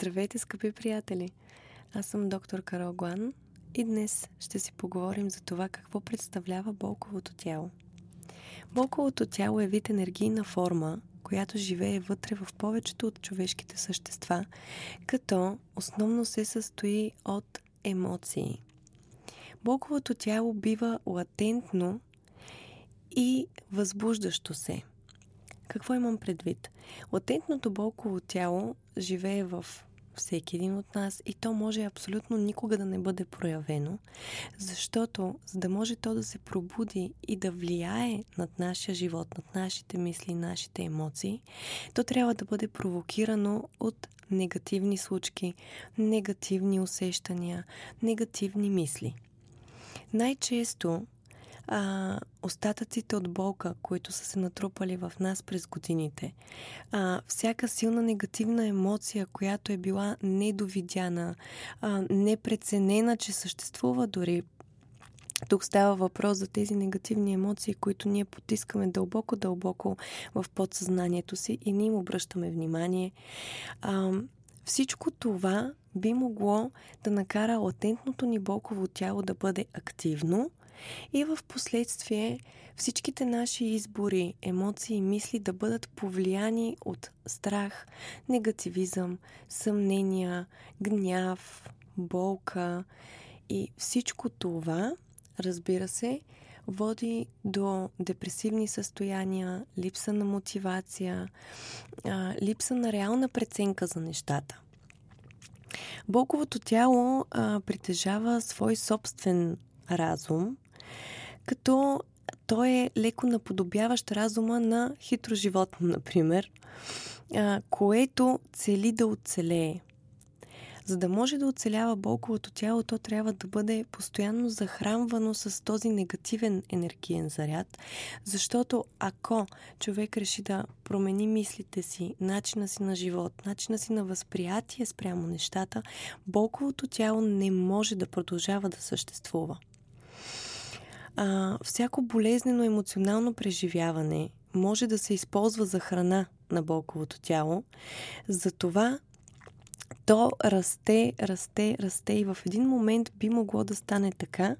Здравейте, скъпи приятели! Аз съм доктор Караоглан и днес ще си поговорим за това какво представлява болковото тяло. Болковото тяло е вид енергийна форма, която живее вътре в повечето от човешките същества, като основно се състои от емоции. Болковото тяло бива латентно и възбуждащо се. Какво имам предвид? Латентното болково тяло живее в всеки един от нас и то може абсолютно никога да не бъде проявено, защото за да може то да се пробуди и да влияе над нашия живот, над нашите мисли, нашите емоции, то трябва да бъде провокирано от негативни случки, негативни усещания, негативни мисли. Най-често остатъците от болка, които са се натрупали в нас през годините, всяка силна негативна емоция, която е била недовидяна, непреценена, че съществува дори. Тук става въпрос за тези негативни емоции, които ние потискаме дълбоко в подсъзнанието си и не им обръщаме внимание. Всичко това би могло да накара латентното ни болково тяло да бъде активно и в последствие всичките наши избори, емоции и мисли да бъдат повлияни от страх, негативизъм, съмнения, гняв, болка и всичко това, разбира се, води до депресивни състояния, липса на мотивация, липса на реална преценка за нещата. Болковото тяло притежава свой собствен разум, като той е леко наподобяващ разума на хитро животно, например, което цели да оцелее. За да може да оцелява болковото тяло, то трябва да бъде постоянно захранвано с този негативен енергиен заряд, защото ако човек реши да промени мислите си, начина си на живот, начина си на възприятие спрямо нещата, болковото тяло не може да продължава да съществува. Всяко болезнено емоционално преживяване може да се използва за храна на болковото тяло. Затова то расте и в един момент би могло да стане така,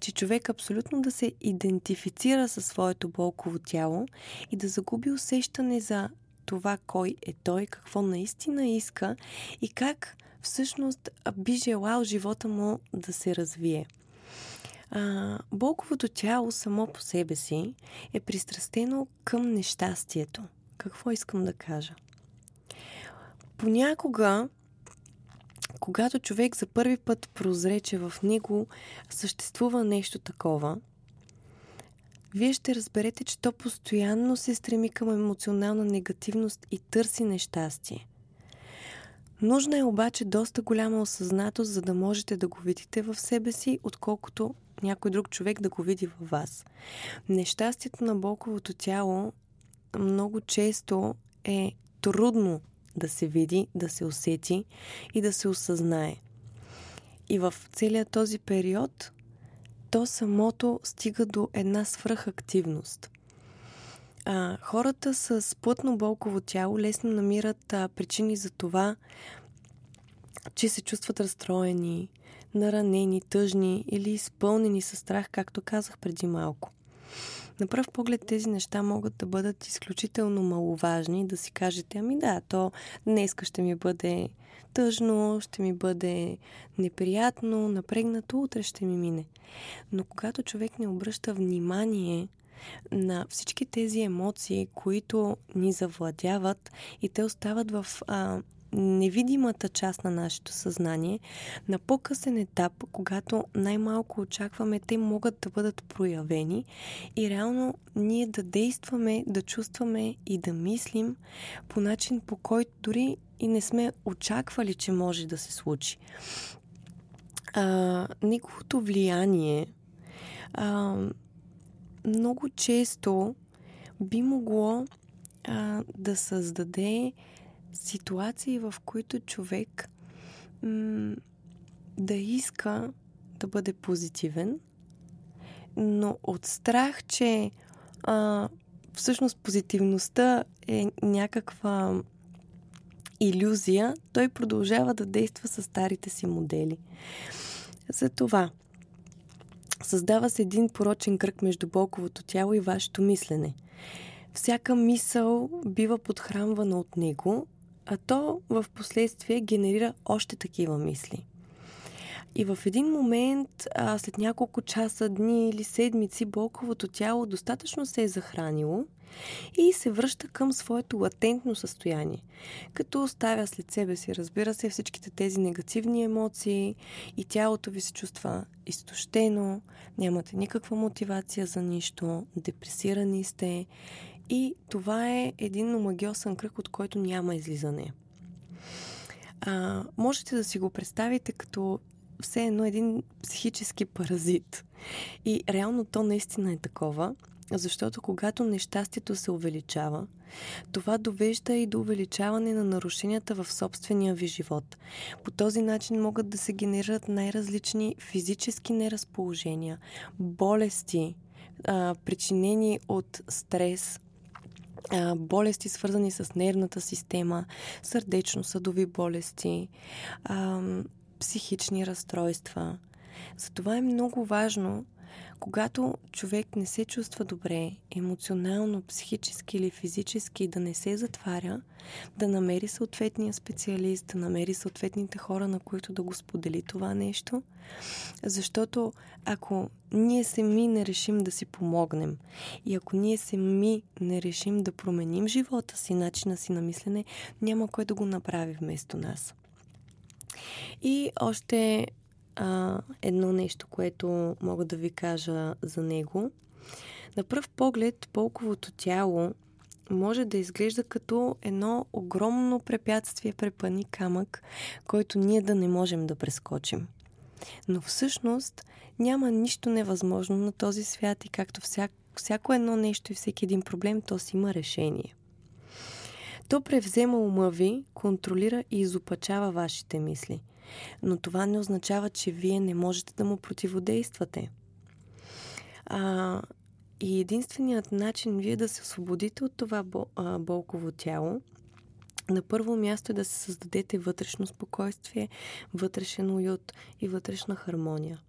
че човек абсолютно да се идентифицира със своето болково тяло и да загуби усещане за това кой е той, какво наистина иска и как всъщност би желал живота му да се развие. Болковото тяло само по себе си е пристрастено към нещастието. Какво искам да кажа? Понякога, когато човек за първи път прозре, че в него съществува нещо такова, вие ще разберете, че то постоянно се стреми към емоционална негативност и търси нещастие. Нужна е обаче доста голяма осъзнатост, за да можете да го видите в себе си, отколкото някой друг човек да го види във вас. Нещастието на болковото тяло много често е трудно да се види, да се усети и да се осъзнае. И в целия този период то самото стига до една свръхактивност. Хората с плътно болково тяло лесно намират причини за това, че се чувстват разстроени, наранени, тъжни или изпълнени със страх, както казах преди малко. На пръв поглед тези неща могат да бъдат изключително маловажни, да си кажете, то днеска ще ми бъде тъжно, ще ми бъде неприятно, напрегнато, утре ще ми мине. Но когато човек не обръща внимание на всички тези емоции, които ни завладяват и те остават в невидимата част на нашето съзнание, на по-късен етап, когато най-малко очакваме, те могат да бъдат проявени и реално ние да действаме, да чувстваме и да мислим по начин, по който дори и не сме очаквали, че може да се случи. Неговото влияние много често би могло да създаде ситуации, в които човек да иска да бъде позитивен, но от страх, че всъщност позитивността е някаква илюзия, той продължава да действа със старите си модели. Затова създава се един порочен кръг между Боговото тяло и вашето мислене. Всяка мисъл бива подхранвана от него, а то в последствие генерира още такива мисли. И в един момент, след няколко часа, дни или седмици, Боговото тяло достатъчно се е захранило и се връща към своето латентно състояние, като оставя след себе си, разбира се, всичките тези негативни емоции и тялото ви се чувства изтощено, нямате никаква мотивация за нищо, депресирани сте и това е един омагьосан кръг, от който няма излизане. Можете да си го представите като все едно един психически паразит. И реално то наистина е такова, защото когато нещастието се увеличава, това довежда и до увеличаване на нарушенията в собствения ви живот. По този начин могат да се генерират най-различни физически неразположения, болести, причинени от стрес, болести свързани с нервната система, сърдечно-съдови болести, психични разстройства. Затова е много важно, когато човек не се чувства добре, емоционално, психически или физически, да не се затваря, да намери съответния специалист, да намери съответните хора, на които да го сподели това нещо. Защото ако ние сами не решим да си помогнем и ако ние сами не решим да променим живота си, начина си на мислене, няма кой да го направи вместо нас. И още едно нещо, което мога да ви кажа за него. На пръв поглед, Боговото тяло може да изглежда като едно огромно препятствие, препъни камък, който ние да не можем да прескочим. Но всъщност няма нищо невъзможно на този свят и както всяко едно нещо и всеки един проблем, то си има решение. То превзема ума ви, контролира и изопачава вашите мисли. Но това не означава, че вие не можете да му противодействате. И единственият начин вие да се освободите от това болково тяло, на първо място е да се създадете вътрешно спокойствие, вътрешен уют и вътрешна хармония.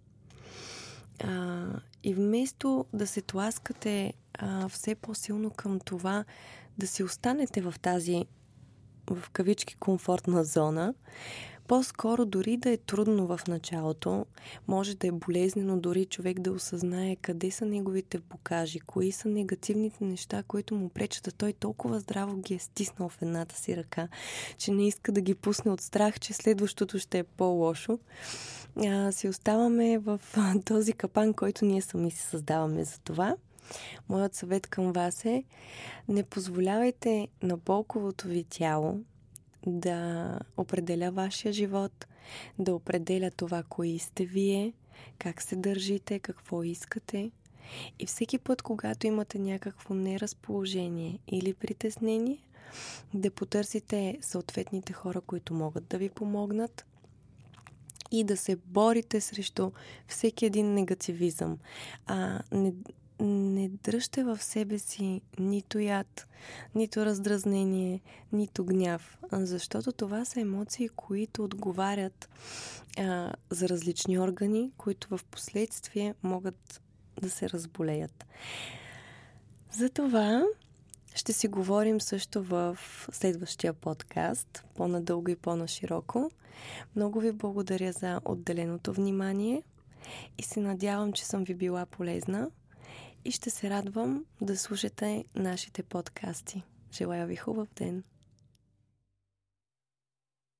И вместо да се тласкате все по-силно към това, да си останете в тази, в кавички, комфортна зона, по-скоро, дори да е трудно в началото, може да е болезнено дори човек да осъзнае къде са неговите блокажи, кои са негативните неща, които му пречат, а той толкова здраво ги е стиснал в едната си ръка, че не иска да ги пусне от страх, че следващото ще е по-лошо. Си оставаме в този капан, който ние сами си създаваме за това. Моят съвет към вас е: не позволявайте на болковото ви тяло да определя вашия живот, да определя това, кои сте вие, как се държите, какво искате. И всеки път, когато имате някакво неразположение или притеснение, да потърсите съответните хора, които могат да ви помогнат и да се борите срещу всеки един негативизъм. Не дръжте в себе си нито яд, нито раздразнение, нито гняв, защото това са емоции, които отговарят за различни органи, които в последствие могат да се разболеят. За това ще си говорим също в следващия подкаст, по-надълго и по-нашироко. Много ви благодаря за отделеното внимание и се надявам, че съм ви била полезна. И ще се радвам да слушате нашите подкасти. Желая ви хубав ден!